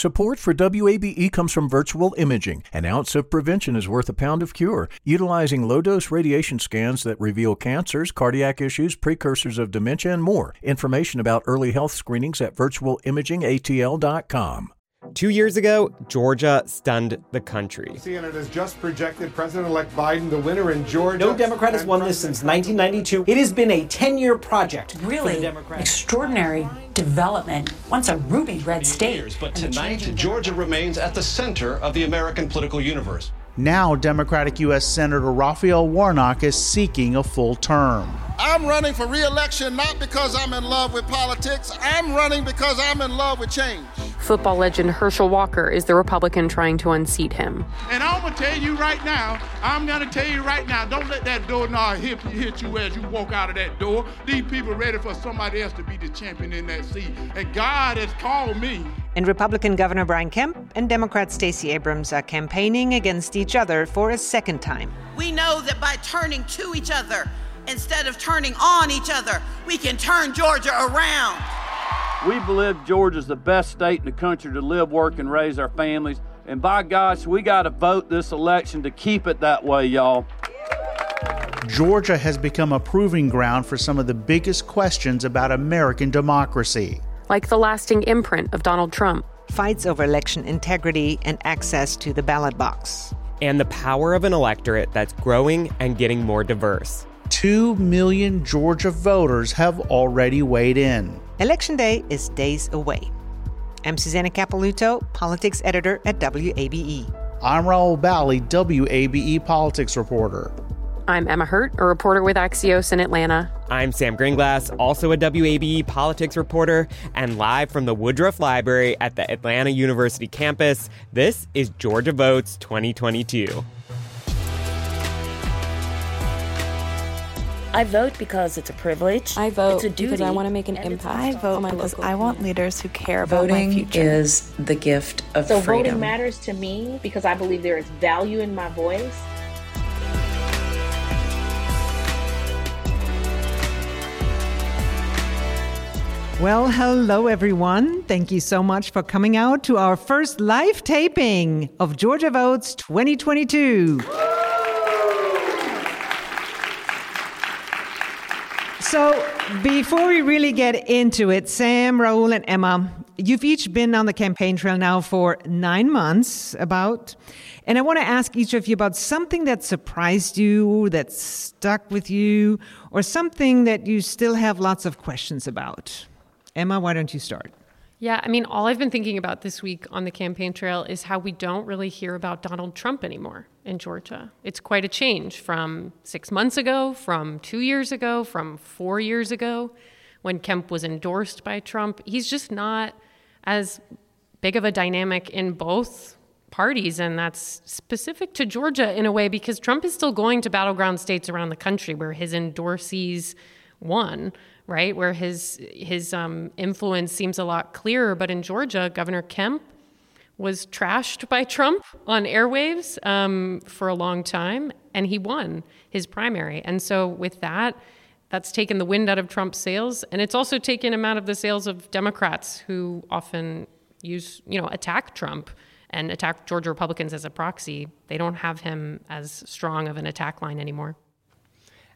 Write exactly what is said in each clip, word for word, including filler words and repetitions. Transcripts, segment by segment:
Support for W A B E comes from virtual imaging. An ounce of prevention is worth a pound of cure. Utilizing low-dose radiation scans that reveal cancers, cardiac issues, precursors of dementia, and more. Information about early health screenings at virtual imaging a t l dot com. Two years ago, Georgia stunned the country. C N N has just projected President-elect Biden the winner in Georgia. No Democrat has won this since nineteen ninety-two. It has been a ten-year project. Really extraordinary development. Once a ruby red state. But tonight, Georgia remains at the center of the American political universe. Now, Democratic U S Senator Raphael Warnock is seeking a full term. I'm running for re-election not because I'm in love with politics. I'm running because I'm in love with change. Football legend Herschel Walker is the Republican trying to unseat him. And I'm going to tell you right now, I'm going to tell you right now, don't let that doorknob hit, hit you as you walk out of that door. These people are ready for somebody else to be the champion in that seat. And God has called me. And Republican Governor Brian Kemp and Democrat Stacey Abrams are campaigning against each other for a second time. We know that by turning to each other, instead of turning on each other, we can turn Georgia around. We believe Georgia's the best state in the country to live, work, and raise our families. And by gosh, we got to vote this election to keep it that way, y'all. Georgia has become a proving ground for some of the biggest questions about American democracy. Like the lasting imprint of Donald Trump. Fights over election integrity and access to the ballot box. And the power of an electorate that's growing and getting more diverse. Two million Georgia voters have already weighed in. Election Day is days away. I'm Susanna Capelouto, politics editor at W A B E. I'm Rahul Bali, W A B E politics reporter. I'm Emma Hurt, a reporter with Axios in Atlanta. I'm Sam Gringlas, also a W A B E politics reporter. And live from the Woodruff Library at the Atlanta University campus, this is Georgia Votes twenty twenty-two. I vote because it's a privilege. I vote it's a duty because I want to make an and impact. I vote because I want leaders who care about my future. Voting is the gift of freedom. So voting matters to me because I believe there is value in my voice. Well, hello, everyone. Thank you so much for coming out to our first live taping of Georgia Votes twenty twenty-two. So before we really get into it, Sam, Rahul, and Emma, you've each been on the campaign trail now for nine months about. And I want to ask each of you about something that surprised you, that stuck with you, or something that you still have lots of questions about. Emma, why don't you start? Yeah, I mean, all I've been thinking about this week on the campaign trail is how we don't really hear about Donald Trump anymore in Georgia. It's quite a change from six months ago, from two years ago, from four years ago, when Kemp was endorsed by Trump. He's just not as big of a dynamic in both parties, and that's specific to Georgia in a way, because Trump is still going to battleground states around the country where his endorsees won, right, where his his um, influence seems a lot clearer. But in Georgia, Governor Kemp was trashed by Trump on airwaves um, for a long time, and he won his primary. And so with that, that's taken the wind out of Trump's sails, and it's also taken him out of the sails of Democrats who often use, you know, attack Trump and attack Georgia Republicans as a proxy. They don't have him as strong of an attack line anymore.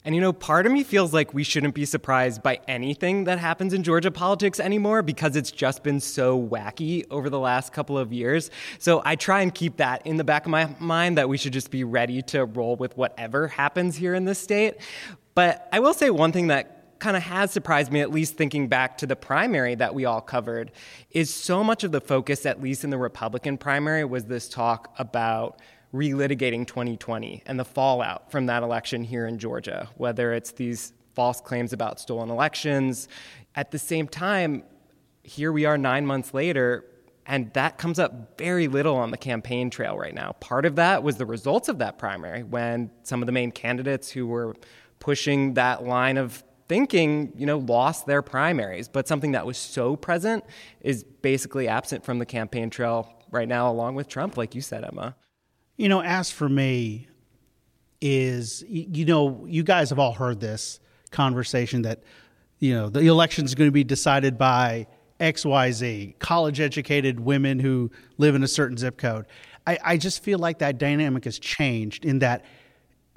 And, you know, part of me feels like we shouldn't be surprised by anything that happens in Georgia politics anymore because it's just been so wacky over the last couple of years. So I try and keep that in the back of my mind, that we should just be ready to roll with whatever happens here in this state. But I will say one thing that kind of has surprised me, at least thinking back to the primary that we all covered, is so much of the focus, at least in the Republican primary, was this talk about relitigating twenty twenty and the fallout from that election here in Georgia, whether it's these false claims about stolen elections. At the same time, here we are nine months later, and that comes up very little on the campaign trail right now. Part of that was the results of that primary, when some of the main candidates who were pushing that line of thinking, you know, lost their primaries. But something that was so present is basically absent from the campaign trail right now, along with Trump, like you said, Emma. You know, as for me, is, you know, you guys have all heard this conversation that, you know, the election's going to be decided by X Y Z, college-educated women who live in a certain zip code. I, I just feel like that dynamic has changed in that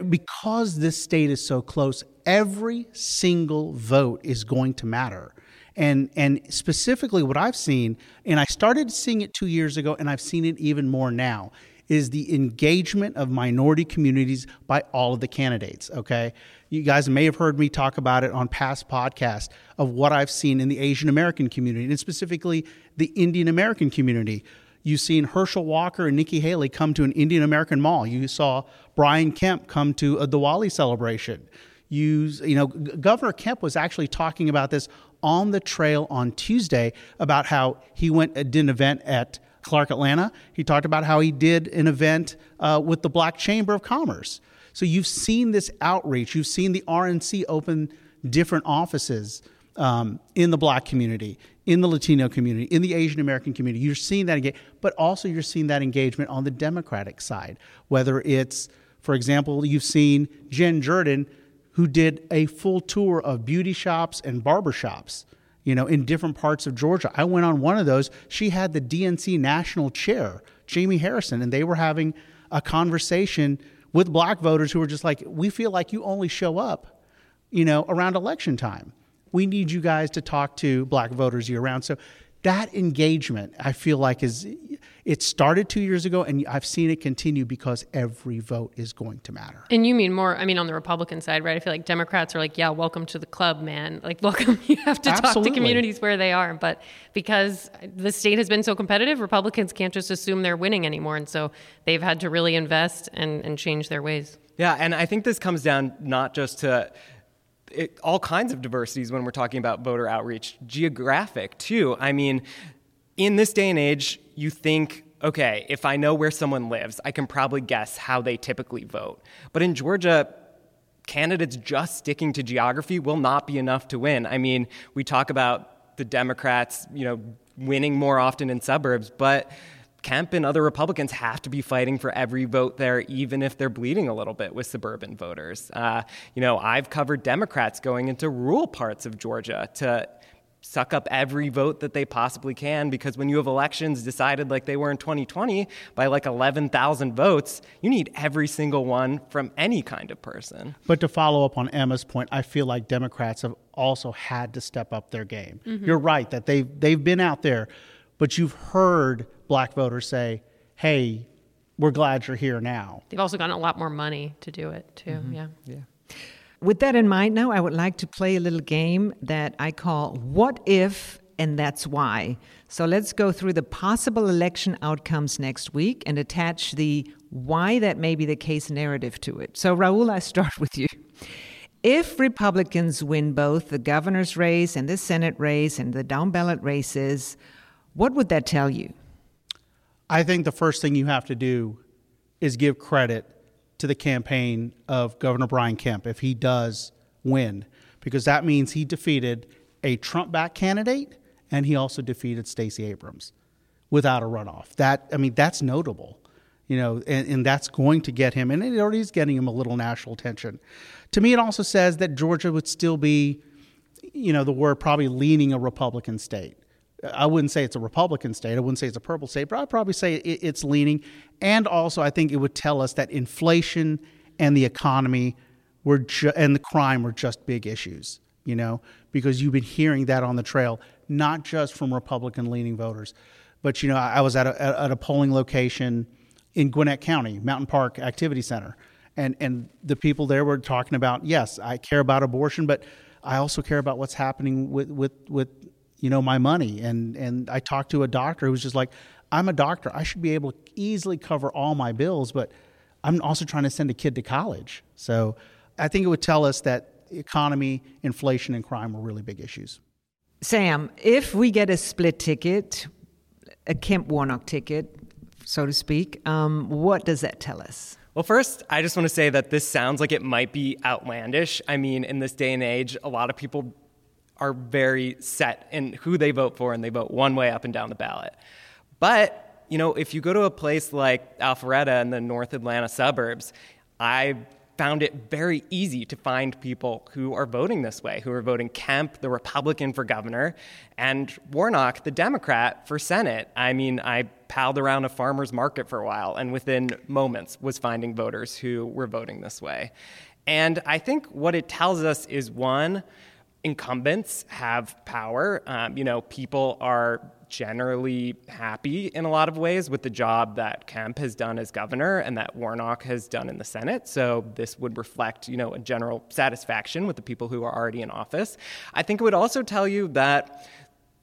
because this state is so close, every single vote is going to matter. And and specifically what I've seen, and I started seeing it two years ago, and I've seen it even more now, is the engagement of minority communities by all of the candidates, okay? You guys may have heard me talk about it on past podcasts of what I've seen in the Asian American community, and specifically the Indian American community. You've seen Herschel Walker and Nikki Haley come to an Indian American mall. You saw Brian Kemp come to a Diwali celebration. You, you know, Governor Kemp was actually talking about this on the trail on Tuesday about how he went and did an event at Clark Atlanta. He talked about how he did an event uh, with the Black Chamber of Commerce. So you've seen this outreach. You've seen the R N C open different offices um, in the Black community, in the Latino community, in the Asian American community. You're seeing that, but also you're seeing that engagement on the Democratic side, whether it's, for example, you've seen Jen Jordan, who did a full tour of beauty shops and barber shops, you know, in different parts of Georgia. I went on one of those. She had the D N C national chair, Jamie Harrison, and they were having a conversation with Black voters who were just like, we feel like you only show up, you know, around election time. We need you guys to talk to Black voters year round. So that engagement, I feel like, is it started two years ago, and I've seen it continue because every vote is going to matter. And you mean more, I mean, on the Republican side, right? I feel like Democrats are like, yeah, welcome to the club, man. Like, welcome. You have to Absolutely. Talk to communities where they are. But because the state has been so competitive, Republicans can't just assume they're winning anymore. And so they've had to really invest and, and change their ways. Yeah, and I think this comes down not just to It, all kinds of diversities when we're talking about voter outreach, geographic too. I mean, in this day and age, you think, okay, if I know where someone lives, I can probably guess how they typically vote. But in Georgia, candidates just sticking to geography will not be enough to win. I mean, we talk about the Democrats, you know, winning more often in suburbs, but Kemp and other Republicans have to be fighting for every vote there, even if they're bleeding a little bit with suburban voters. Uh, you know, I've covered Democrats going into rural parts of Georgia to suck up every vote that they possibly can, because when you have elections decided like they were in twenty twenty by like eleven thousand votes, you need every single one from any kind of person. But to follow up on Emma's point, I feel like Democrats have also had to step up their game. Mm-hmm. You're right that they've, they've been out there, but you've heard Black voters say, hey, we're glad you're here now. They've also gotten a lot more money to do it, too. Mm-hmm. Yeah. Yeah. With that in mind now, I would like to play a little game that I call What If and That's Why. So let's go through the possible election outcomes next week and attach the why that may be the case narrative to it. So, Rahul, I start with you. If Republicans win both the governor's race and the Senate race and the down-ballot races, what would that tell you? I think the first thing you have to do is give credit to the campaign of Governor Brian Kemp if he does win, because that means he defeated a Trump-backed candidate, and he also defeated Stacey Abrams without a runoff. That I mean, that's notable, you know, and, and that's going to get him, and it already is getting him a little national attention. To me, it also says that Georgia would still be, you know, the word probably leaning a Republican state. I wouldn't say it's a Republican state. I wouldn't say it's a purple state, but I'd probably say it's leaning. And also, I think it would tell us that inflation and the economy were ju- and the crime were just big issues, you know, because you've been hearing that on the trail, not just from Republican-leaning voters. But, you know, I was at a, at a polling location in Gwinnett County, Mountain Park Activity Center, and and the people there were talking about, yes, I care about abortion, but I also care about what's happening with with, with you know, my money. And, and I talked to a doctor who was just like, I'm a doctor. I should be able to easily cover all my bills, but I'm also trying to send a kid to college. So I think it would tell us that economy, inflation, and crime were really big issues. Sam, if we get a split ticket, a Kemp-Warnock ticket, so to speak, um, what does that tell us? Well, first, I just want to say that this sounds like it might be outlandish. I mean, in this day and age, a lot of people are very set in who they vote for, and they vote one way up and down the ballot. But, you know, if you go to a place like Alpharetta in the North Atlanta suburbs, I found it very easy to find people who are voting this way, who are voting Kemp, the Republican, for governor, and Warnock, the Democrat, for Senate. I mean, I palled around a farmer's market for a while, and within moments was finding voters who were voting this way. And I think what it tells us is, one, incumbents have power. Um, you know, people are generally happy in a lot of ways with the job that Kemp has done as governor and that Warnock has done in the Senate. So this would reflect, you know, a general satisfaction with the people who are already in office. I think it would also tell you that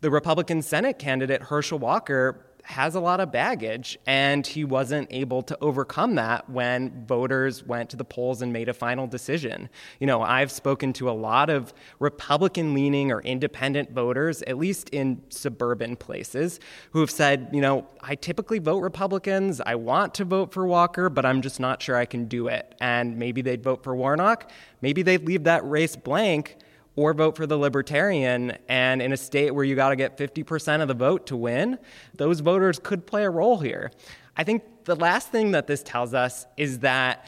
the Republican Senate candidate, Herschel Walker, has a lot of baggage, and he wasn't able to overcome that when voters went to the polls and made a final decision. You know, I've spoken to a lot of Republican-leaning or independent voters, at least in suburban places, who have said, you know, I typically vote Republicans, I want to vote for Walker, but I'm just not sure I can do it. And maybe they'd vote for Warnock, maybe they'd leave that race blank, or vote for the Libertarian. And in a state where you got to get fifty percent of the vote to win, those voters could play a role here. I think the last thing that this tells us is that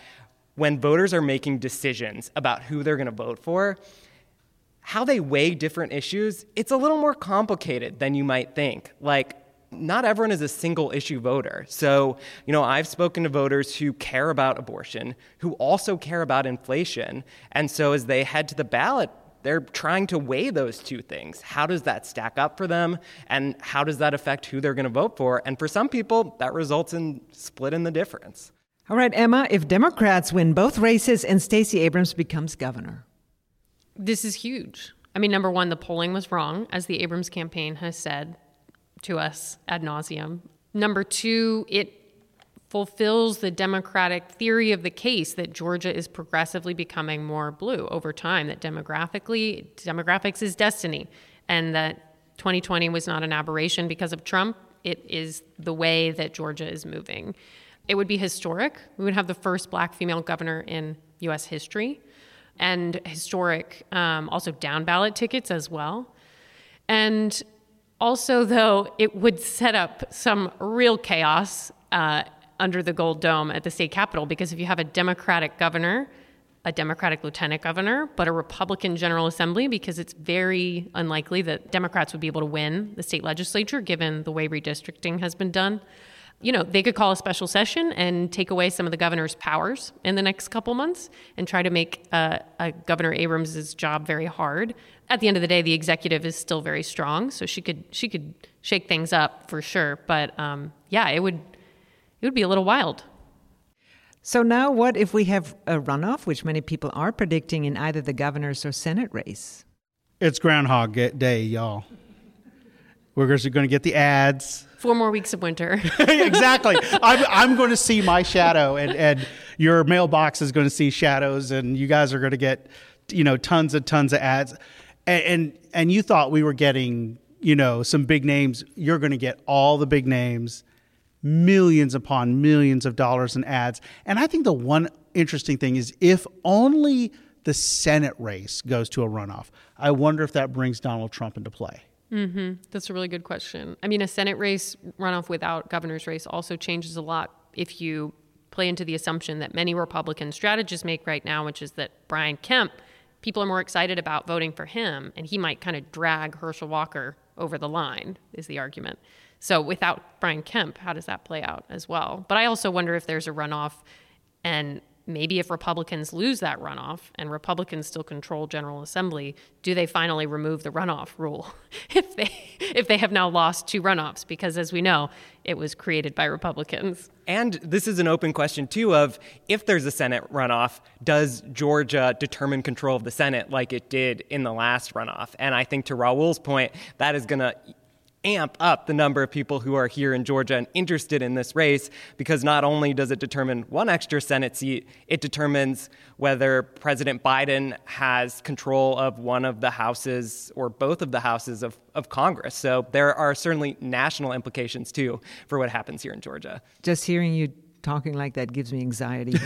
when voters are making decisions about who they're going to vote for, how they weigh different issues, it's a little more complicated than you might think. Like, not everyone is a single issue voter. So, you know, I've spoken to voters who care about abortion, who also care about inflation. And so as they head to the ballot, they're trying to weigh those two things. How does that stack up for them? And how does that affect who they're going to vote for? And for some people, that results in splitting the difference. All right, Emma, if Democrats win both races and Stacey Abrams becomes governor. This is huge. I mean, number one, the polling was wrong, as the Abrams campaign has said to us ad nauseum. Number two, it fulfills the Democratic theory of the case that Georgia is progressively becoming more blue over time, that demographically, demographics is destiny, and that twenty twenty was not an aberration because of Trump. It is the way that Georgia is moving. It would be historic. We would have the first black female governor in U S history, and historic um, also down-ballot tickets as well. And also, though, it would set up some real chaos uh under the Gold Dome at the state capitol, because if you have a Democratic governor, a Democratic lieutenant governor, but a Republican General Assembly, because it's very unlikely that Democrats would be able to win the state legislature, given the way redistricting has been done, you know, they could call a special session and take away some of the governor's powers in the next couple months and try to make uh, uh, Governor Abrams' job very hard. At the end of the day, the executive is still very strong, so she could she could shake things up for sure. But um, yeah, it would... It would be a little wild. So now what if we have a runoff, which many people are predicting, in either the governor's or Senate race? It's Groundhog Day, y'all. We're going to get the ads. Four more weeks of winter. Exactly. I'm, I'm going to see my shadow, and, and your mailbox is going to see shadows, and you guys are going to get, you know, tons and tons of ads. And, and, and you thought we were getting, you know, some big names. You're going to get all the big names. Millions upon millions of dollars in ads. And I think the one interesting thing is, if only the Senate race goes to a runoff, I wonder if that brings Donald Trump into play. Mm-hmm. That's a really good question. I mean, a Senate race runoff without governor's race also changes a lot if you play into the assumption that many Republican strategists make right now, which is that Brian Kemp, people are more excited about voting for him, and he might kind of drag Herschel Walker over the line, is the argument. So without Brian Kemp, how does that play out as well? But I also wonder if there's a runoff, and maybe if Republicans lose that runoff and Republicans still control General Assembly, do they finally remove the runoff rule if they if they have now lost two runoffs? Because as we know, it was created by Republicans. And this is an open question, too, of if there's a Senate runoff, does Georgia determine control of the Senate like it did in the last runoff? And I think to Rahul's point, that is going to amp up the number of people who are here in Georgia and interested in this race, because not only does it determine one extra Senate seat, it determines whether President Biden has control of one of the houses or both of the houses of, of Congress. So there are certainly national implications, too, for what happens here in Georgia. Just hearing you talking like that gives me anxiety.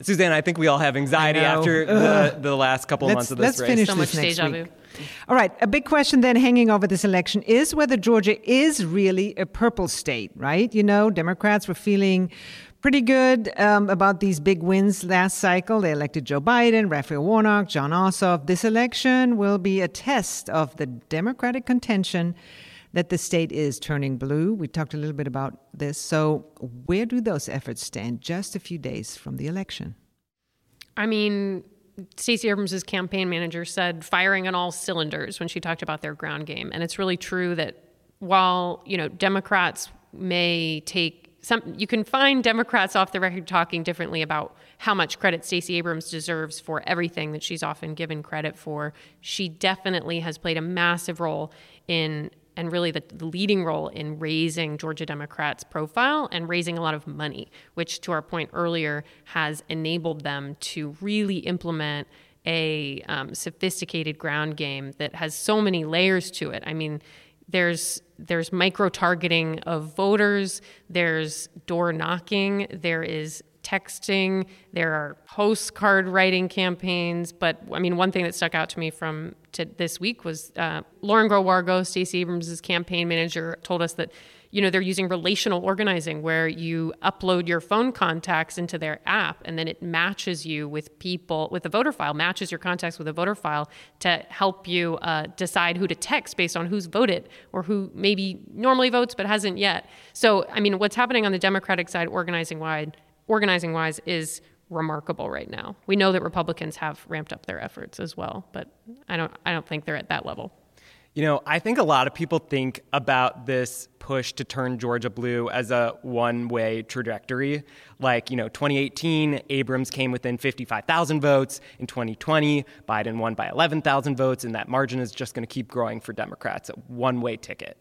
Suzanne, I think we all have anxiety after the, the last couple of months of this let's race. Let's finish so this much next deja vu. Week. All right. A big question then hanging over this election is whether Georgia is really a purple state, right? You know, Democrats were feeling pretty good um, about these big wins last cycle. They elected Joe Biden, Raphael Warnock, John Ossoff. This election will be a test of the Democratic contention that the state is turning blue. We talked a little bit about this. So where do those efforts stand just a few days from the election? I mean, Stacey Abrams' campaign manager said firing on all cylinders when she talked about their ground game. And it's really true that while, you know, Democrats may take some, you can find Democrats off the record talking differently about how much credit Stacey Abrams deserves for everything that she's often given credit for. She definitely has played a massive role in, and really the leading role in raising Georgia Democrats' profile and raising a lot of money, which, to our point earlier, has enabled them to really implement a um, sophisticated ground game that has so many layers to it. I mean, there's there's micro-targeting of voters, there's door knocking, there is texting, there are postcard writing campaigns. But I mean, one thing that stuck out to me from to this week was uh, Lauren Grow-Wargo, Stacey Abrams' campaign manager, told us that, you know, they're using relational organizing where you upload your phone contacts into their app and then it matches you with people, with a voter file, matches your contacts with a voter file to help you uh, decide who to text based on who's voted or who maybe normally votes but hasn't yet. So, I mean, what's happening on the Democratic side organizing-wide Organizing-wise is remarkable right now. We know that Republicans have ramped up their efforts as well, but I don't I don't think they're at that level. You know, I think a lot of people think about this push to turn Georgia blue as a one-way trajectory. Like, you know, twenty eighteen, Abrams came within fifty-five thousand votes. In twenty twenty, Biden won by eleven thousand votes, and that margin is just going to keep growing for Democrats, a one-way ticket.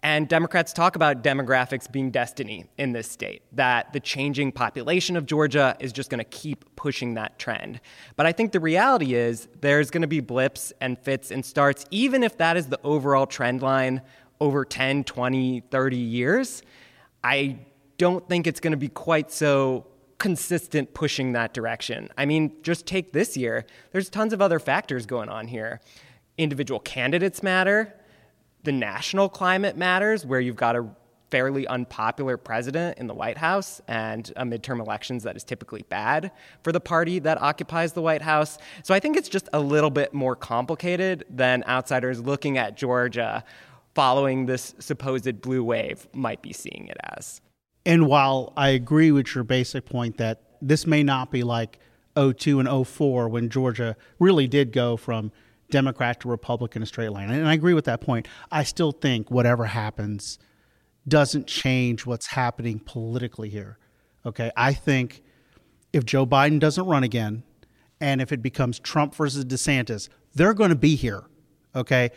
And Democrats talk about demographics being destiny in this state, that the changing population of Georgia is just going to keep pushing that trend. But I think the reality is there's going to be blips and fits and starts, even if that is the overall trend line over ten, twenty, thirty years. I don't think it's going to be quite so consistent pushing that direction. I mean, just take this year. There's tons of other factors going on here. Individual candidates matter. The national climate matters, where you've got a fairly unpopular president in the White House and a midterm elections that is typically bad for the party that occupies the White House. So I think it's just a little bit more complicated than outsiders looking at Georgia following this supposed blue wave might be seeing it as. And while I agree with your basic point that this may not be like oh two and oh four when Georgia really did go from Democrat to Republican, a straight line. And I agree with that point. I still think whatever happens doesn't change what's happening politically here. Okay, I think if Joe Biden doesn't run again, and if it becomes Trump versus DeSantis, they're going to be here. Okay,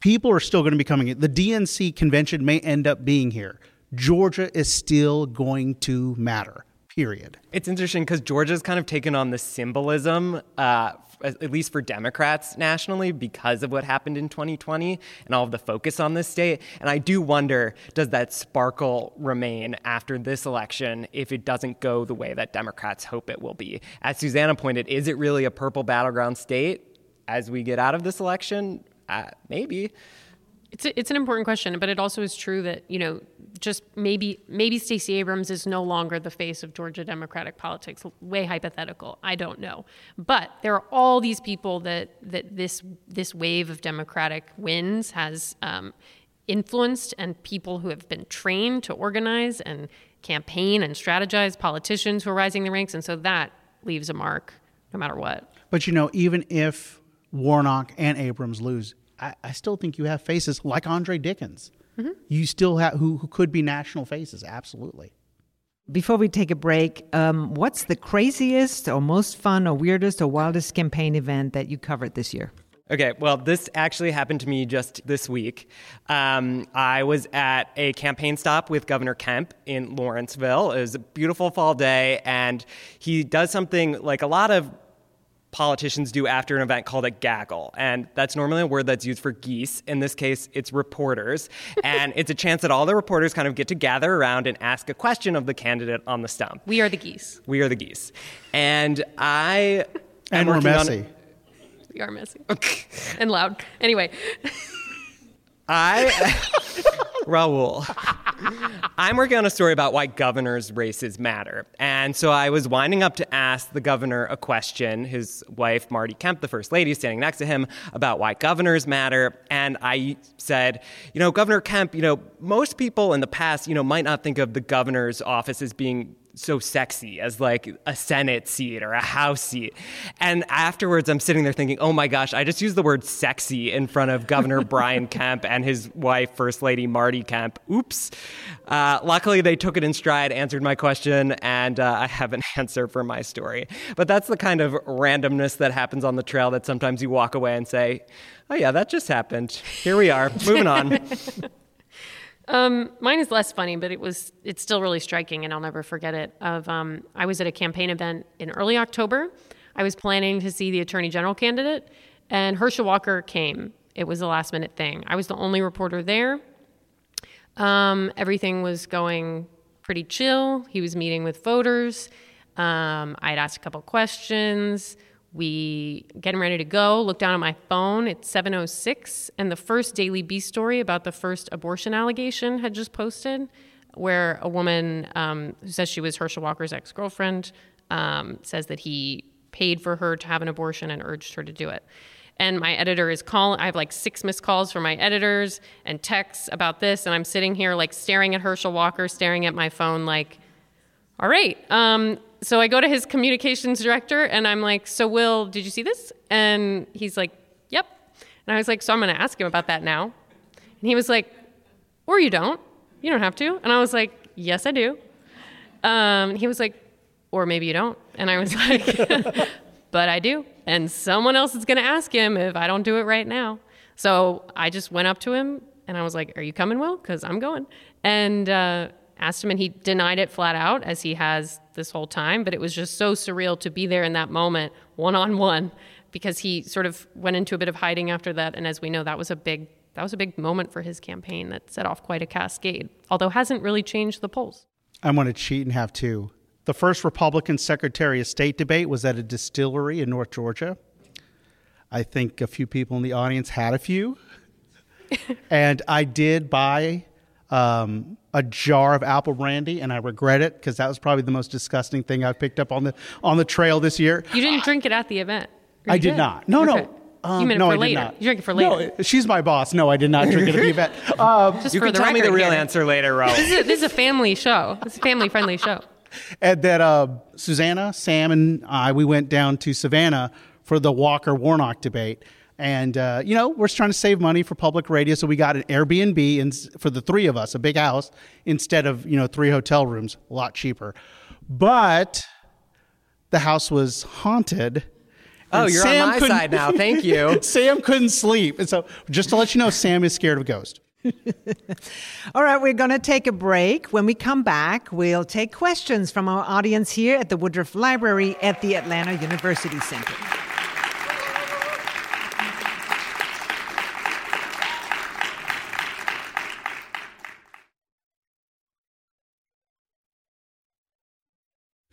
people are still going to be coming. The D N C convention may end up being here. Georgia is still going to matter, period. It's interesting because Georgia's kind of taken on the symbolism uh at least for Democrats nationally, because of what happened in twenty twenty and all of the focus on this state. And I do wonder, does that sparkle remain after this election if it doesn't go the way that Democrats hope it will be? As Susanna pointed, is it really a purple battleground state as we get out of this election? Uh, maybe. It's a, it's an important question, but it also is true that, you know, just maybe maybe Stacey Abrams is no longer the face of Georgia Democratic politics. Way hypothetical. I don't know. But there are all these people that that this this wave of Democratic wins has um, influenced, and people who have been trained to organize and campaign and strategize, politicians who are rising the ranks. And so that leaves a mark no matter what. But, you know, even if Warnock and Abrams lose, I, I still think you have faces like Andre Dickens. Mm-hmm. You still have who, who could be national faces. Absolutely. Before we take a break, um, what's the craziest or most fun or weirdest or wildest campaign event that you covered this year? Okay, well, this actually happened to me just this week. Um, I was at a campaign stop with Governor Kemp in Lawrenceville. It was a beautiful fall day, and he does something like a lot of politicians do after an event called a gaggle. And that's normally a word that's used for geese. In this case, it's reporters. And it's a chance that all the reporters kind of get to gather around and ask a question of the candidate on the stump. We are the geese. We are the geese. And I... And we're messy. On... We are messy. And loud. Anyway. I... Rahul. I'm working on a story about why governors' races matter. And so I was winding up to ask the governor a question, his wife, Marty Kemp, the first lady, standing next to him, about why governors matter. And I said, you know, Governor Kemp, you know, most people in the past, you know, might not think of the governor's office as being so sexy as like a Senate seat or a House seat. And afterwards, I'm sitting there thinking, oh my gosh, I just used the word sexy in front of Governor Brian Kemp and his wife, First Lady Marty Kemp. Oops. Uh, luckily, they took it in stride, answered my question, and uh, I have an answer for my story. But that's the kind of randomness that happens on the trail that sometimes you walk away and say, oh yeah, that just happened. Here we are. Moving on. Um, mine is less funny, but it was, it's still really striking and I'll never forget it. Of, um, I was at a campaign event in early October. I was planning to see the attorney general candidate and Herschel Walker came. It was a last minute thing. I was the only reporter there. Um, everything was going pretty chill. He was meeting with voters. Um, I had asked a couple questions. We getting ready to go, look down at my phone, it's seven oh six, and the first Daily Beast story about the first abortion allegation had just posted, where a woman um, who says she was Herschel Walker's ex-girlfriend um, says that he paid for her to have an abortion and urged her to do it. And my editor is calling, I have like six missed calls from my editors and texts about this, and I'm sitting here like staring at Herschel Walker, staring at my phone like, all right, um... So I go to his communications director and I'm like, so Will, did you see this? And he's like, yep. And I was like, so I'm going to ask him about that now. And he was like, or you don't, you don't have to. And I was like, yes, I do. Um, he was like, or maybe you don't. And I was like, but I do. And someone else is going to ask him if I don't do it right now. So I just went up to him and I was like, are you coming, Will? Cause I'm going. And, uh, asked him and he denied it flat out as he has this whole time, but it was just so surreal to be there in that moment one-on-one because he sort of went into a bit of hiding after that. And as we know, that was a big, that was a big moment for his campaign that set off quite a cascade, although hasn't really changed the polls. I want to cheat and have two. The first Republican Secretary of State debate was at a distillery in North Georgia. I think a few people in the audience had a few. And I did buy... Um, a jar of apple brandy, and I regret it because that was probably the most disgusting thing I've picked up on the on the trail this year. You didn't uh, drink it at the event. Or I did, did not. No, okay. no. Um, you meant no, it for I later. Did not. You drink it for later. No, she's my boss. No, I did not drink it at the event. Um, Just you for can the tell me the real here. Answer later, Rob. This is a, this is a family show. It's a family-friendly show. And then uh, Susanna, Sam, and I, we went down to Savannah for the Walker-Warnock debate. And, uh, you know, we're trying to save money for public radio. So we got an Airbnb in, for the three of us, a big house, instead of, you know, three hotel rooms, a lot cheaper. But the house was haunted. Oh, you're Sam on my side now. Thank you. Sam couldn't sleep. And so just to let you know, Sam is scared of ghosts. All right, we're going to take a break. When we come back, we'll take questions from our audience here at the Woodruff Library at the Atlanta University Center.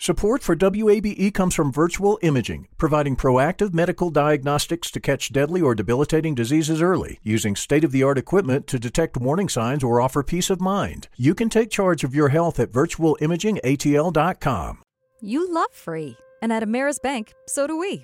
Support for W A B E comes from Virtual Imaging, providing proactive medical diagnostics to catch deadly or debilitating diseases early, using state-of-the-art equipment to detect warning signs or offer peace of mind. You can take charge of your health at virtual imaging a t l dot com. You love free, and at Ameris Bank, so do we.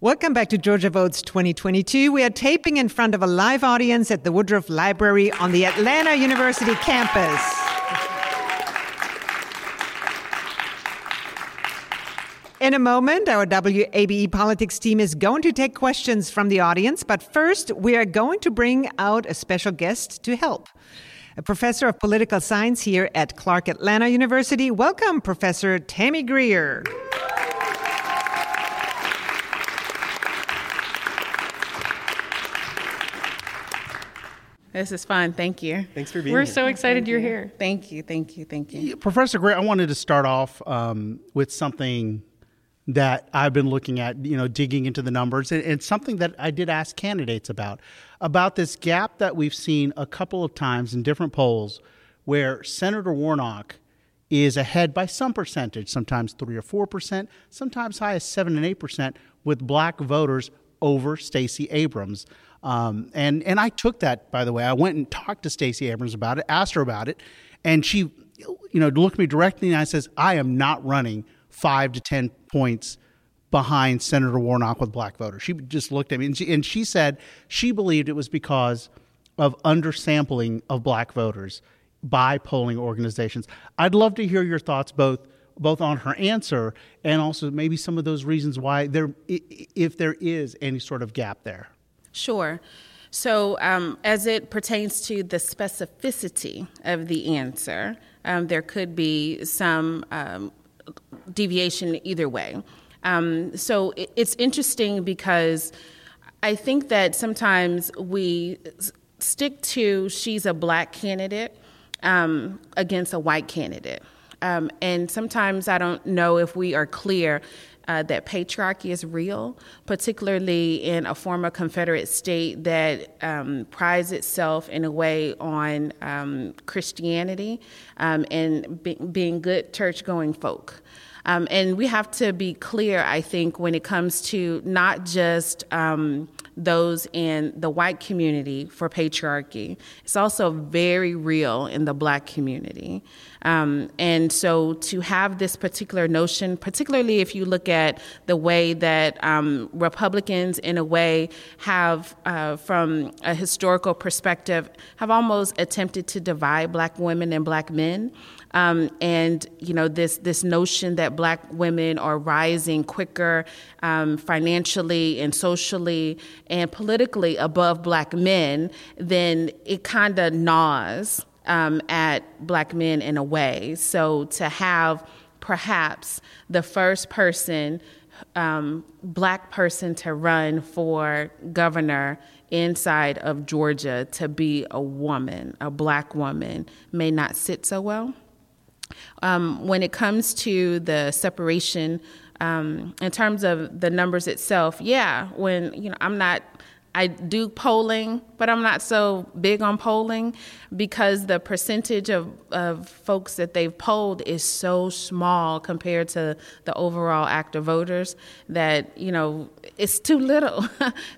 Welcome back to Georgia Votes twenty twenty-two. We are taping in front of a live audience at the Woodruff Library on the Atlanta University campus. in a moment, our W A B E politics team is going to take questions from the audience. But first, we are going to bring out a special guest to help. A professor of political science here at Clark Atlanta University. Welcome, Professor Tammy Greer. This is fun. Thank you. Thanks for being We're here. We're so excited thank you're you. here. Thank you. Thank you. Thank you. Yeah, Professor Greer, I wanted to start off um, with something that I've been looking at, you know, digging into the numbers, and, and something that I did ask candidates about, about this gap that we've seen a couple of times in different polls where Senator Warnock is ahead by some percentage, sometimes three or four percent, sometimes high as seven and eight percent, with black voters over Stacey Abrams. Um, and, and I took that, by the way. I went and talked to Stacey Abrams about it, asked her about it, and she, you know, looked me directly and I says, I am not running five to ten points behind Senator Warnock with black voters. She just looked at me, and she, and she said she believed it was because of undersampling of black voters by polling organizations. I'd love to hear your thoughts both both on her answer and also maybe some of those reasons why there, if there is any sort of gap there. Sure. So um, as it pertains to the specificity of the answer, um, there could be some um, deviation either way. Um, so it, it's interesting because I think that sometimes we stick to she's a black candidate um, against a white candidate. Um, and sometimes I don't know if we are clear uh, that patriarchy is real, particularly in a former Confederate state that um, prides itself in a way on um, Christianity um, and be- being good church-going folk. Um, and we have to be clear, I think, when it comes to not just um, those in the white community for patriarchy. It's also very real in the black community. Um, and so to have this particular notion, particularly if you look at the way that um, Republicans, in a way, have, uh, from a historical perspective, have almost attempted to divide black women and black men. Um, and, you know, this this notion that black women are rising quicker um, financially and socially and politically above black men, then it kind of gnaws um, at black men in a way. So to have perhaps the first person, um, black person to run for governor inside of Georgia to be a woman, a black woman, may not sit so well. Um, when it comes to the separation, um, in terms of the numbers itself, yeah, when, you know, I'm not, I do polling, but I'm not so big on polling because the percentage of, of folks that they've polled is so small compared to the overall active voters that, you know, it's too little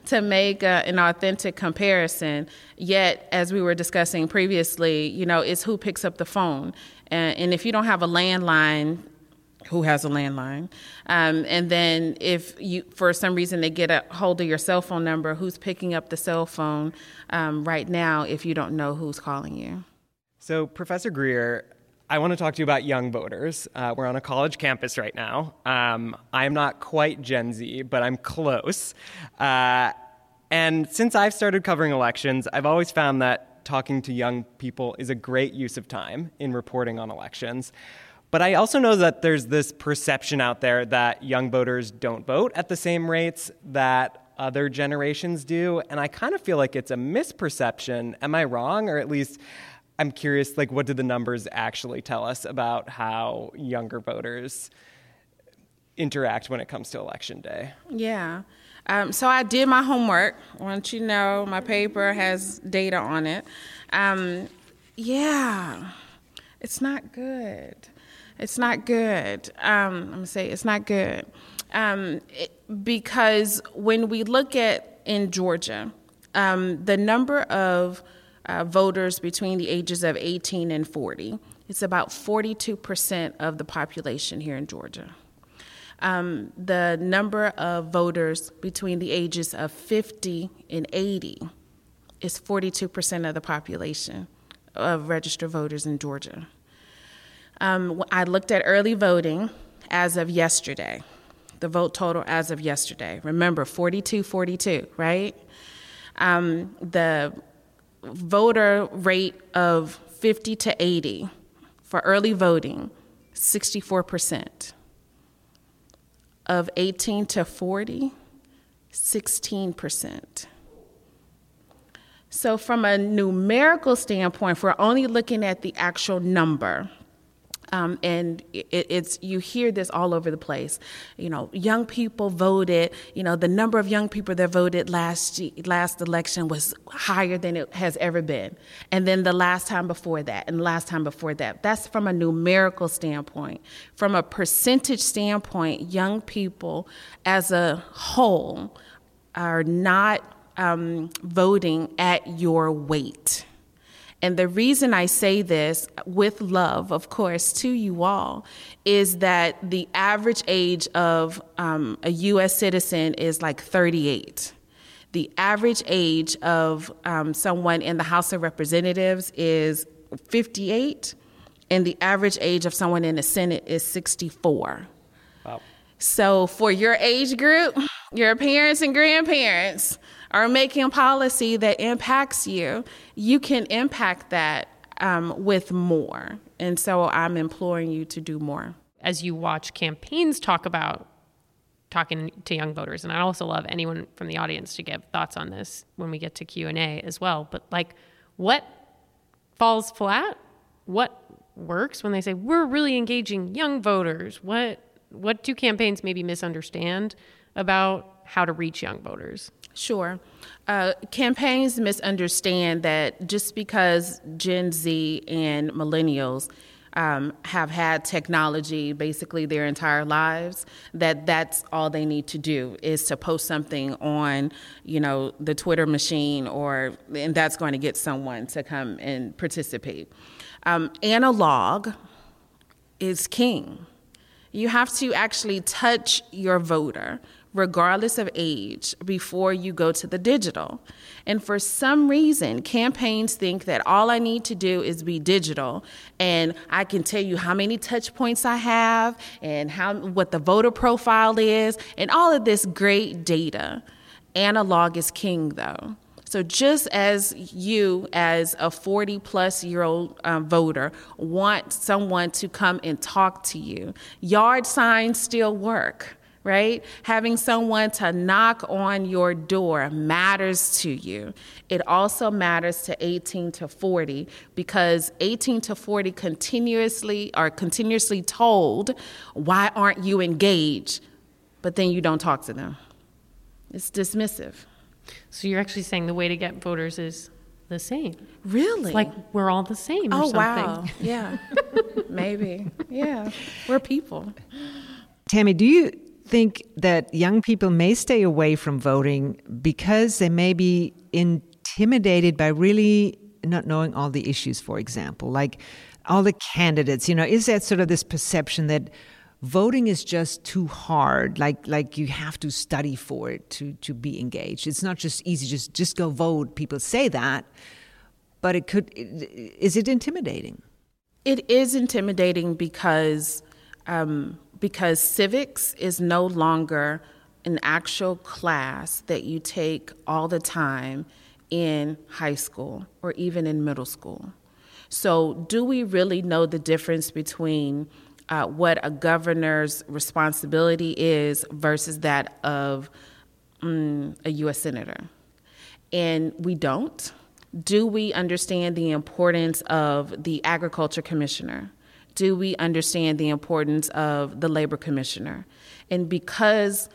to make a, an authentic comparison. Yet, as we were discussing previously, you know, it's who picks up the phone. And if you don't have a landline, who has a landline? Um, and then if you, for some reason, they get a hold of your cell phone number, who's picking up the cell phone um, right now if you don't know who's calling you? So, Professor Greer, I want to talk to you about young voters. Uh, we're on a college campus right now. Um, I'm not quite Gen Z, but I'm close. Uh, and since I've started covering elections, I've always found that talking to young people is a great use of time in reporting on elections. But I also know that there's this perception out there that young voters don't vote at the same rates that other generations do. And I kind of feel like it's a misperception. Am I wrong? Or at least I'm curious, like, what do the numbers actually tell us about how younger voters interact when it comes to Election Day? Yeah. Um, so I did my homework. I want you to know my paper has data on it. Um, yeah, it's not good. It's not good. Um, I'm going to say it's not good. Um, it, because when we look at in Georgia, um, the number of uh, voters between the ages of eighteen and forty, it's about forty-two percent of the population here in Georgia. Um, the number of voters between the ages of fifty and eighty is forty-two percent of the population of registered voters in Georgia. Um, I looked at early voting as of yesterday. the vote total as of yesterday. Remember, forty-two forty-two, right? Um, the voter rate of fifty to eighty for early voting, sixty-four percent. Of eighteen to forty, sixteen percent. So from a numerical standpoint, if we're only looking at the actual number, um, and it, it's you hear this all over the place. You know, young people voted. You know, the number of young people that voted last last election was higher than it has ever been, and then the last time before that, and the last time before that. That's from a numerical standpoint. From a percentage standpoint, young people as a whole are not Um, voting at your weight. And the reason I say this, with love, of course, to you all, is that the average age of um, a U S citizen is like thirty-eight. The average age of um, someone in the House of Representatives is fifty-eight, and the average age of someone in the Senate is sixty-four. Wow. So for your age group, your parents and grandparents are making policy that impacts you, you can impact that um, with more. And so I'm imploring you to do more. As you watch campaigns talk about talking to young voters, and I also love anyone from the audience to give thoughts on this when we get to Q and A as well, but like what falls flat? What works when they say, we're really engaging young voters? What, what do campaigns maybe misunderstand about how to reach young voters? Sure. Uh, campaigns misunderstand that just because Gen Z and millennials um, have had technology basically their entire lives, that that's all they need to do is to post something on, you know, the Twitter machine, or and that's going to get someone to come and participate. Um, analog is king. You have to actually touch your voter, regardless of age, before you go to the digital. And for some reason, campaigns think that all I need to do is be digital, and I can tell you how many touch points I have and how what the voter profile is and all of this great data. Analog is king, though. So just as you, as a forty-plus-year-old uh, voter, want someone to come and talk to you, yard signs still work. Right? Having someone to knock on your door matters to you. It also matters to eighteen to forty, because eighteen to forty continuously are continuously told, why aren't you engaged? But then you don't talk to them. It's dismissive. So you're actually saying the way to get voters is the same. Really? It's like we're all the same or oh, something. Wow. Yeah. Maybe. Yeah. We're people. Tammy, do you think that young people may stay away from voting because they may be intimidated by really not knowing all the issues, for example, like all the candidates? You know, is that sort of this perception that voting is just too hard, like like you have to study for it to to be engaged? It's not just easy, just just go vote. People say that, but it could, is it intimidating? It is intimidating because um Because civics is no longer an actual class that you take all the time in high school or even in middle school. So do we really know the difference between uh, what a governor's responsibility is versus that of um, a U S senator? And we don't. Do we understand the importance of the agriculture commissioner? Do we understand the importance of the labor commissioner? And because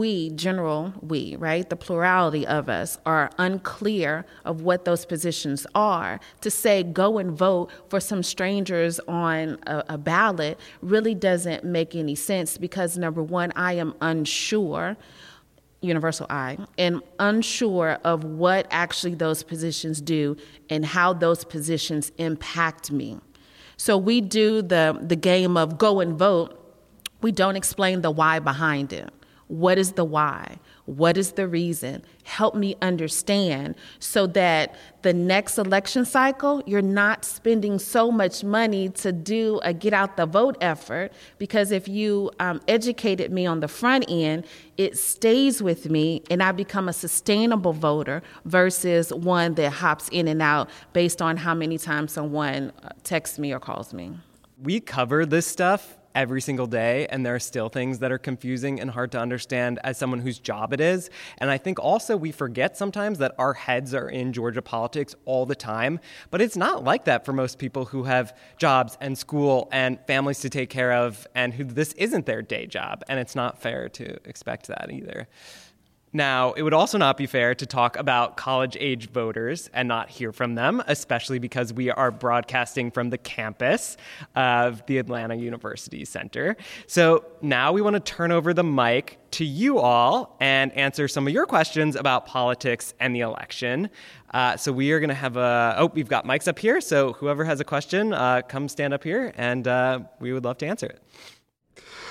we, general we, right, the plurality of us are unclear of what those positions are, to say go and vote for some strangers on a, a ballot really doesn't make any sense, because number one, I am unsure, universal I, am unsure of what actually those positions do and how those positions impact me. So we do the, the game of go and vote. We don't explain the why behind it. What is the why? What is the reason? Help me understand so that the next election cycle, you're not spending so much money to do a get out the vote effort, because if you um, educated me on the front end, it stays with me and I become a sustainable voter versus one that hops in and out based on how many times someone texts me or calls me. We cover this stuff every single day, and there are still things that are confusing and hard to understand as someone whose job it is. And I think also we forget sometimes that our heads are in Georgia politics all the time, but it's not like that for most people who have jobs and school and families to take care of and who this isn't their day job, and it's not fair to expect that either. Now, it would also not be fair to talk about college-age voters and not hear from them, especially because we are broadcasting from the campus of the Atlanta University Center. So now we want to turn over the mic to you all and answer some of your questions about politics and the election. Uh, so we are going to have a... Oh, we've got mics up here, so whoever has a question, uh, come stand up here, and uh, we would love to answer it.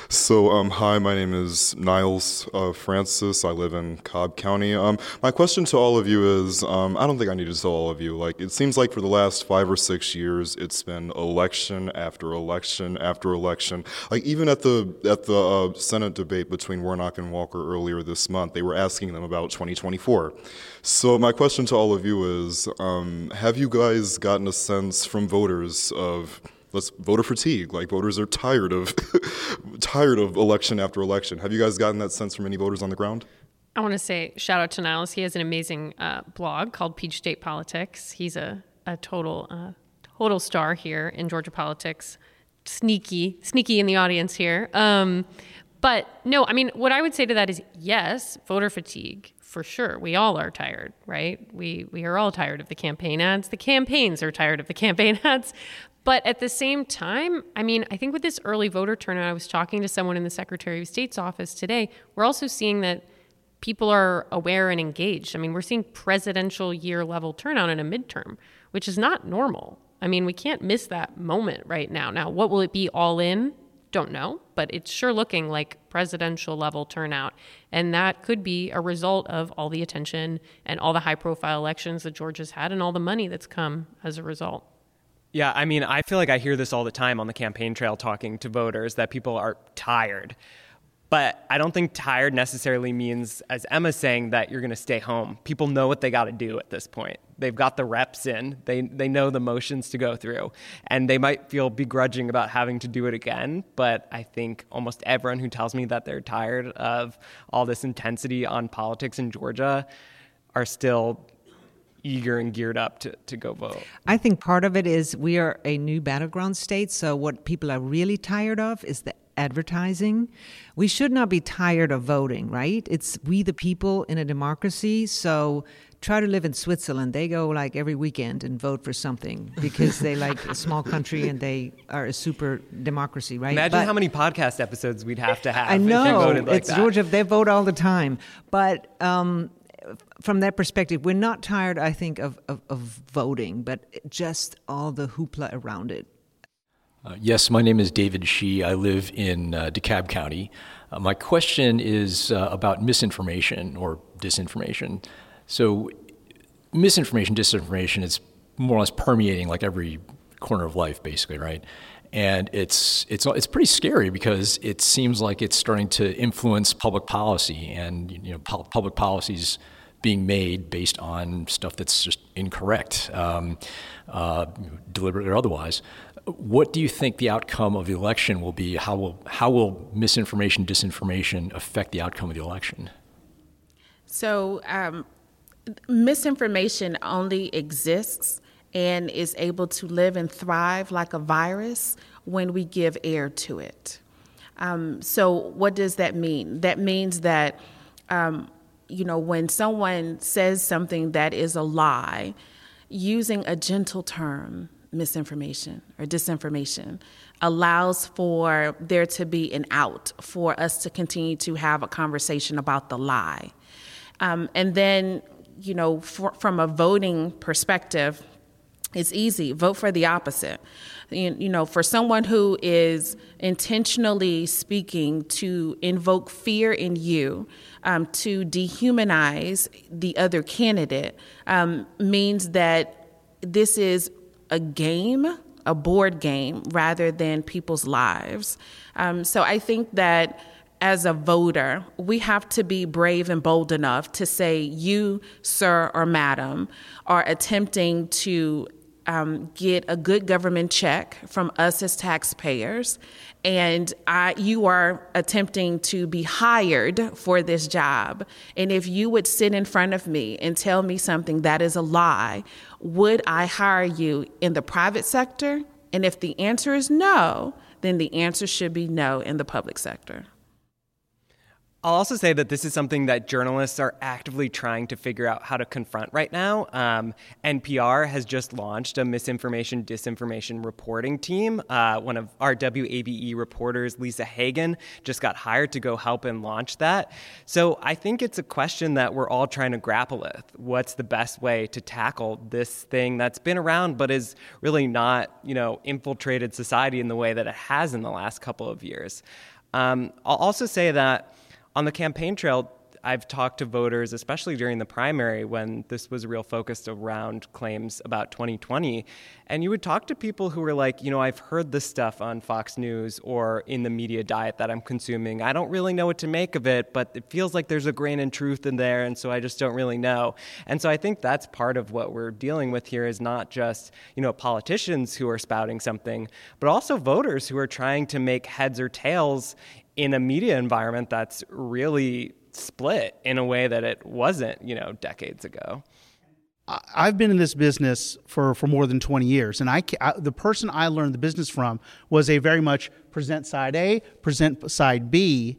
So, um, hi, my name is Niles uh, Francis. I live in Cobb County. Um, my question to all of you is, um, I don't think I need to tell all of you, like, it seems like for the last five or six years, it's been election after election after election. Like, even at the at the uh, Senate debate between Warnock and Walker earlier this month, they were asking them about twenty twenty-four. So my question to all of you is, um, have you guys gotten a sense from voters of... Let's voter fatigue. Like, voters are tired of tired of election after election. Have you guys gotten that sense from any voters on the ground? I want to say shout out to Niles. He has an amazing uh, blog called Peach State Politics. He's a, a total uh, total star here in Georgia politics. Sneaky, sneaky in the audience here. Um, but no, I mean, what I would say to that is yes, voter fatigue. For sure. We all are tired, right? We we are all tired of the campaign ads. The campaigns are tired of the campaign ads. But at the same time, I mean, I think with this early voter turnout, I was talking to someone in the Secretary of State's office today, we're also seeing that people are aware and engaged. I mean, we're seeing presidential year level turnout in a midterm, which is not normal. I mean, we can't miss that moment right now. Now, what will it be all in? Don't know, but it's sure looking like presidential level turnout. And that could be a result of all the attention and all the high profile elections that Georgia's had and all the money that's come as a result. Yeah, I mean, I feel like I hear this all the time on the campaign trail talking to voters that people are tired. But I don't think tired necessarily means, as Emma's saying, that you're going to stay home. People know what they got to do at this point. They've got the reps in. They they know the motions to go through. And they might feel begrudging about having to do it again. But I think almost everyone who tells me that they're tired of all this intensity on politics in Georgia are still eager and geared up to, to go vote. I think part of it is we are a new battleground state. So what people are really tired of is the advertising. We should not be tired of voting, right? It's we the people in a democracy. So try to live in Switzerland. They go like every weekend and vote for something because they like a small country and they are a super democracy, right? Imagine but, how many podcast episodes we'd have to have. I know. If they voted like it's that. Georgia. They vote all the time. But um, from that perspective, we're not tired, I think, of, of, of voting, but just all the hoopla around it. Uh, yes, my name is David Shee. I live in uh, DeKalb County. Uh, my question is uh, about misinformation or disinformation. So misinformation, disinformation, it's more or less permeating like every corner of life, basically, right? And it's it's it's pretty scary because it seems like it's starting to influence public policy and, you know, pu- public policies being made based on stuff that's just incorrect, um, uh, deliberate or otherwise. What do you think the outcome of the election will be? How will how will misinformation, disinformation affect the outcome of the election? So um, misinformation only exists and is able to live and thrive like a virus when we give air to it. Um, so what does that mean? That means that, um, you know, when someone says something that is a lie, using a gentle term, misinformation or disinformation, allows for there to be an out for us to continue to have a conversation about the lie. Um, and then, you know, for, from a voting perspective, It's easy. Vote for the opposite. You, you know, for someone who is intentionally speaking to invoke fear in you, um, to dehumanize the other candidate, um, means that this is a game, a board game, rather than people's lives. Um, so I think that as a voter, we have to be brave and bold enough to say, you, sir or madam, are attempting to Um, get a good government check from us as taxpayers, and I, you are attempting to be hired for this job. And if you would sit in front of me and tell me something that is a lie, would I hire you in the private sector? And if the answer is no, then the answer should be no in the public sector. I'll also say that this is something that journalists are actively trying to figure out how to confront right now. Um, N P R has just launched a misinformation, disinformation reporting team. Uh, one of our W A B E reporters, Lisa Hagan, just got hired to go help and launch that. So I think it's a question that we're all trying to grapple with. What's the best way to tackle this thing that's been around but is really not, you know, infiltrated society in the way that it has in the last couple of years? Um, I'll also say that on the campaign trail, I've talked to voters, especially during the primary when this was real focused around claims about twenty twenty. And you would talk to people who were like, you know, I've heard this stuff on Fox News or in the media diet that I'm consuming. I don't really know what to make of it, but it feels like there's a grain of truth in there. And so I just don't really know. And so I think that's part of what we're dealing with here is not just, you know, politicians who are spouting something, but also voters who are trying to make heads or tails in a media environment that's really split in a way that it wasn't, you know, decades ago. I've been in this business for, for more than twenty years, and I, I the person I learned the business from was a very much present side A, present side B,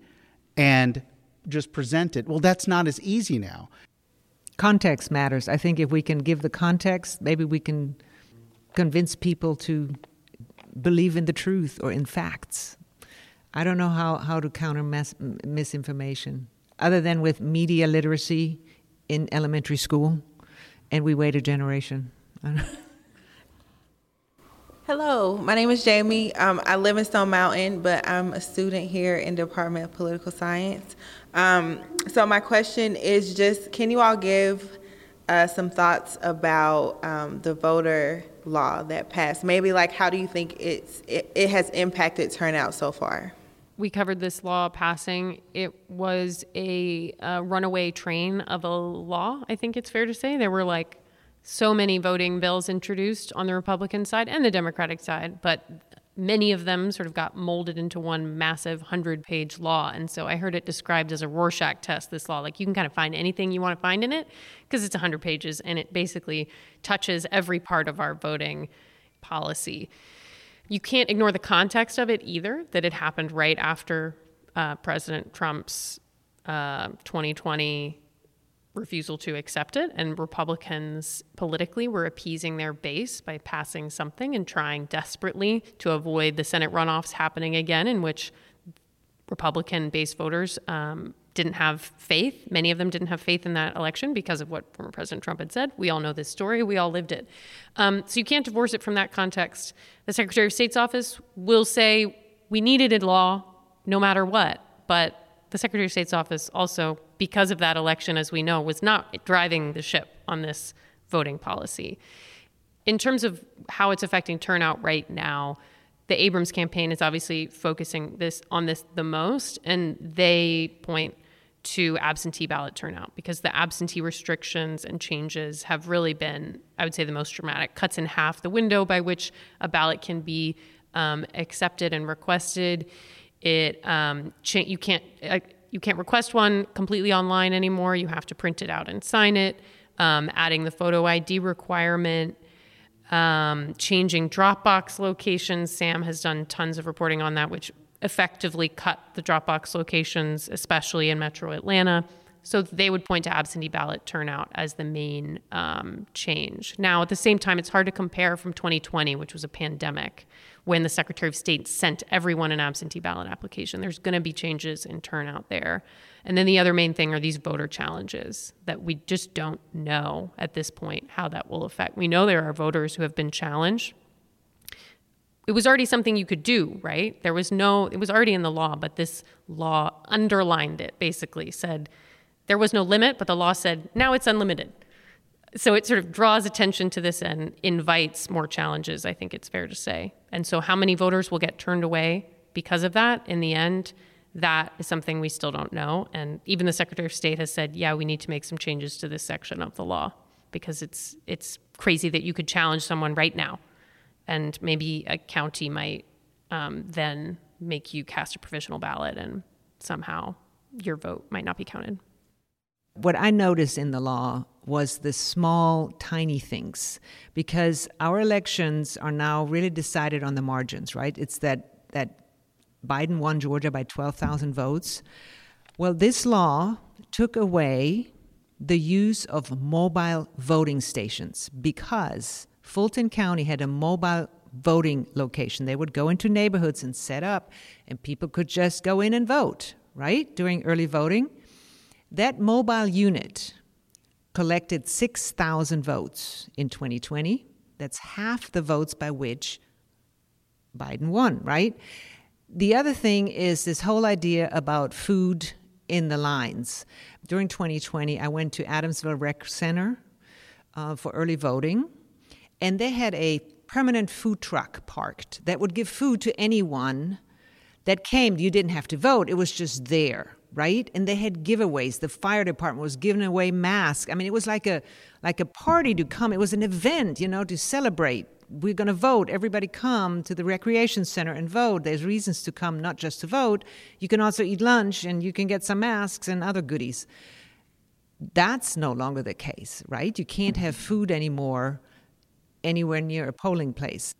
and just present it. Well, that's not as easy now. Context matters. I think if we can give the context, maybe we can convince people to believe in the truth or in facts. I don't know how, how to counter mas- misinformation other than with media literacy in elementary school, and we wait a generation. Hello, my name is Jamie. Um, I live in Stone Mountain, but I'm a student here in the Department of Political Science. Um, so my question is just, can you all give uh, some thoughts about um, the voter law that passed? Maybe like, how do you think it's it, it has impacted turnout so far? We covered this law passing. It was a uh, runaway train of a law, I think it's fair to say. There were like so many voting bills introduced on the Republican side and the Democratic side, but many of them sort of got molded into one massive hundred-page law. And so I heard it described as a Rorschach test, this law. Like, you can kind of find anything you want to find in it because it's one hundred pages, and it basically touches every part of our voting policy. You can't ignore the context of it either, that it happened right after uh, President Trump's uh, twenty twenty refusal to accept it, and Republicans politically were appeasing their base by passing something and trying desperately to avoid the Senate runoffs happening again, in which Republican-based voters um, didn't have faith. Many of them didn't have faith in that election because of what former President Trump had said. We all know this story. We all lived it. Um, so you can't divorce it from that context. The Secretary of State's office will say we needed a law no matter what. But the Secretary of State's office also, because of that election, as we know, was not driving the ship on this voting policy. In terms of how it's affecting turnout right now, the Abrams campaign is obviously focusing this on this the most, and they point to absentee ballot turnout because the absentee restrictions and changes have really been, I would say, the most dramatic. Cuts in half the window by which a ballot can be um, accepted and requested. It um, cha- you can't uh, you can't request one completely online anymore. You have to print it out and sign it. Um, adding the photo I D requirement. Um, changing Dropbox locations. Sam has done tons of reporting on that, which effectively cut the Dropbox locations, especially in metro Atlanta. So they would point to absentee ballot turnout as the main um, change. Now, at the same time, it's hard to compare from twenty twenty, which was a pandemic, when the Secretary of State sent everyone an absentee ballot application. There's going to be changes in turnout there. And then the other main thing are these voter challenges that we just don't know at this point how that will affect. We know there are voters who have been challenged. It was already something you could do, right? There was no, it was already in the law, but this law underlined it, basically said there was no limit, but the law said now it's unlimited. So it sort of draws attention to this and invites more challenges, I think it's fair to say. And so how many voters will get turned away because of that in the end, that is something we still don't know. And even the Secretary of State has said, yeah, we need to make some changes to this section of the law because it's it's crazy that you could challenge someone right now. And maybe a county might um, then make you cast a provisional ballot and somehow your vote might not be counted. What I noticed in the law was the small, tiny things, because our elections are now really decided on the margins, right? It's that that Biden won Georgia by twelve thousand votes. Well, this law took away the use of mobile voting stations because Fulton County had a mobile voting location. They would go into neighborhoods and set up, and people could just go in and vote, right, during early voting. That mobile unit collected six thousand votes in twenty twenty. That's half the votes by which Biden won, right? The other thing is this whole idea about food in the lines. During twenty twenty, I went to Adamsville Rec Center uh, for early voting, and they had a permanent food truck parked that would give food to anyone that came. You didn't have to vote. It was just there, right? And they had giveaways. The fire department was giving away masks. I mean, it was like a like a party to come. It was an event, you know, to celebrate. We're going to vote. Everybody come to the recreation center and vote. There's reasons to come, not just to vote. You can also eat lunch and you can get some masks and other goodies. That's no longer the case, right? You can't have food anymore anywhere near a polling place.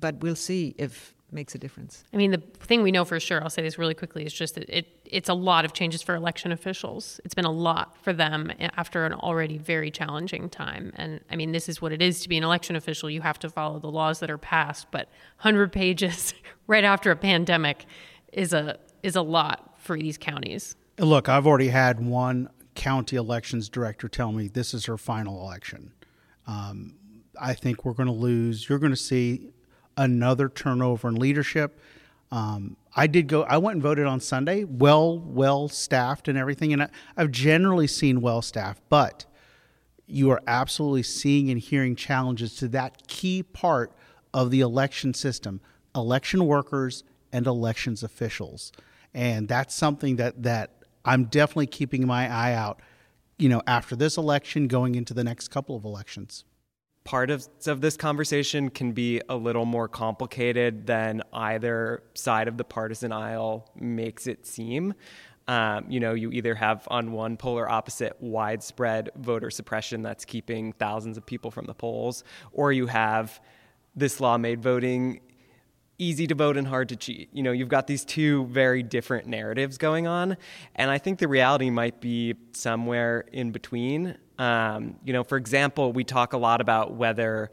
But we'll see if it makes a difference. I mean, the thing we know for sure, I'll say this really quickly, is just that it it's a lot of changes for election officials. It's been a lot for them after an already very challenging time. And I mean, this is what it is to be an election official. You have to follow the laws that are passed, but one hundred pages right after a pandemic is a is a lot for these counties. Look, I've already had one county elections director tell me this is her final election. Um, I think we're going to lose. You're going to see another turnover in leadership. Um, I did go, I went and voted on Sunday, well, well staffed and everything. And I, I've generally seen well staffed, but you are absolutely seeing and hearing challenges to that key part of the election system, election workers and elections officials. And that's something that, that I'm definitely keeping my eye out, you know, after this election, going into the next couple of elections. Part of, of this conversation can be a little more complicated than either side of the partisan aisle makes it seem. Um, you know, you either have on one polar opposite widespread voter suppression that's keeping thousands of people from the polls, or you have this law made voting easy to vote and hard to cheat. You know, you've got these two very different narratives going on, and I think the reality might be somewhere in between. Um, you know, for example, we talk a lot about whether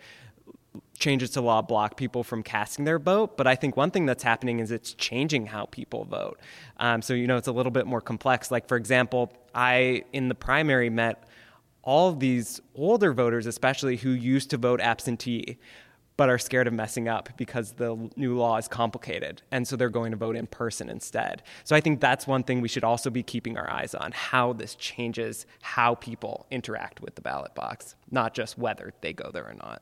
changes to law block people from casting their vote, but I think one thing that's happening is it's changing how people vote. Um, so, you know, it's a little bit more complex. Like, for example, I, in the primary, met all of these older voters, especially who used to vote absentee, but are scared of messing up because the new law is complicated. And so they're going to vote in person instead. So I think that's one thing we should also be keeping our eyes on, how this changes how people interact with the ballot box, not just whether they go there or not.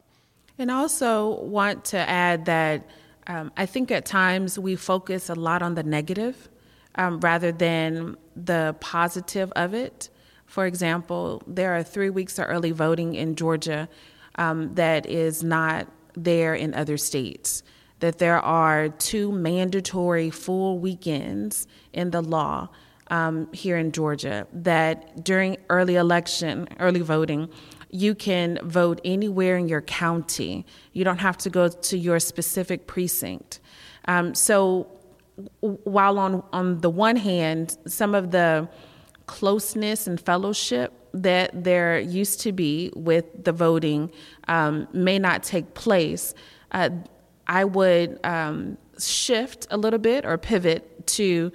And also want to add that um, I think at times we focus a lot on the negative um, rather than the positive of it. For example, there are three weeks of early voting in Georgia um, that is not there in other states, that there are two mandatory full weekends in the law um, here in Georgia, that during early election, early voting, you can vote anywhere in your county. You don't have to go to your specific precinct. Um, so while on, on the one hand, some of the closeness and fellowship that there used to be with the voting um, may not take place, uh, I would um, shift a little bit or pivot to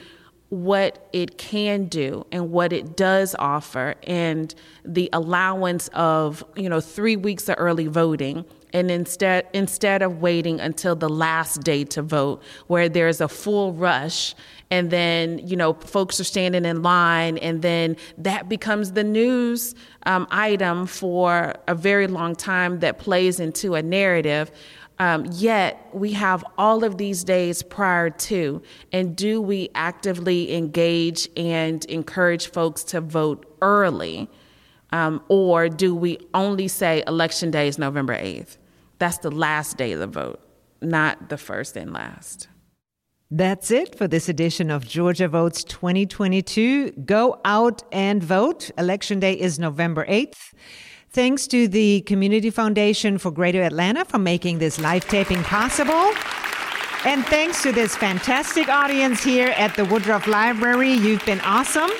what it can do and what it does offer, and the allowance of, you know, three weeks of early voting. And instead instead of waiting until the last day to vote, where there's a full rush, and then, you know, folks are standing in line, and then that becomes the news um, item for a very long time that plays into a narrative. Um, yet we have all of these days prior to, and do we actively engage and encourage folks to vote early? Um, or do we only say election day is November eighth? That's the last day of the vote, not the first and last. That's it for this edition of Georgia Votes twenty twenty-two. Go out and vote. Election day is November eighth. Thanks to the Community Foundation for Greater Atlanta for making this live taping possible. And thanks to this fantastic audience here at the Woodruff Library. You've been awesome.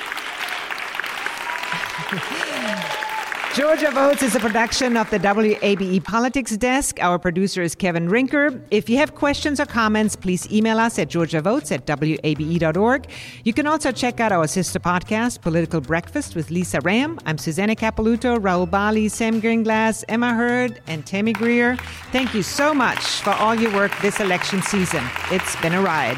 Georgia Votes is a production of the W A B E Politics Desk. Our producer is Kevin Rinker. If you have questions or comments, please email us at georgia votes at w a b e dot org. You can also check out our sister podcast, Political Breakfast with Lisa Ram. I'm Susanna Capelouto, Rahul Bali, Sam Gringlas, Emma Hurt, and Tammy Greer. Thank you so much for all your work this election season. It's been a ride.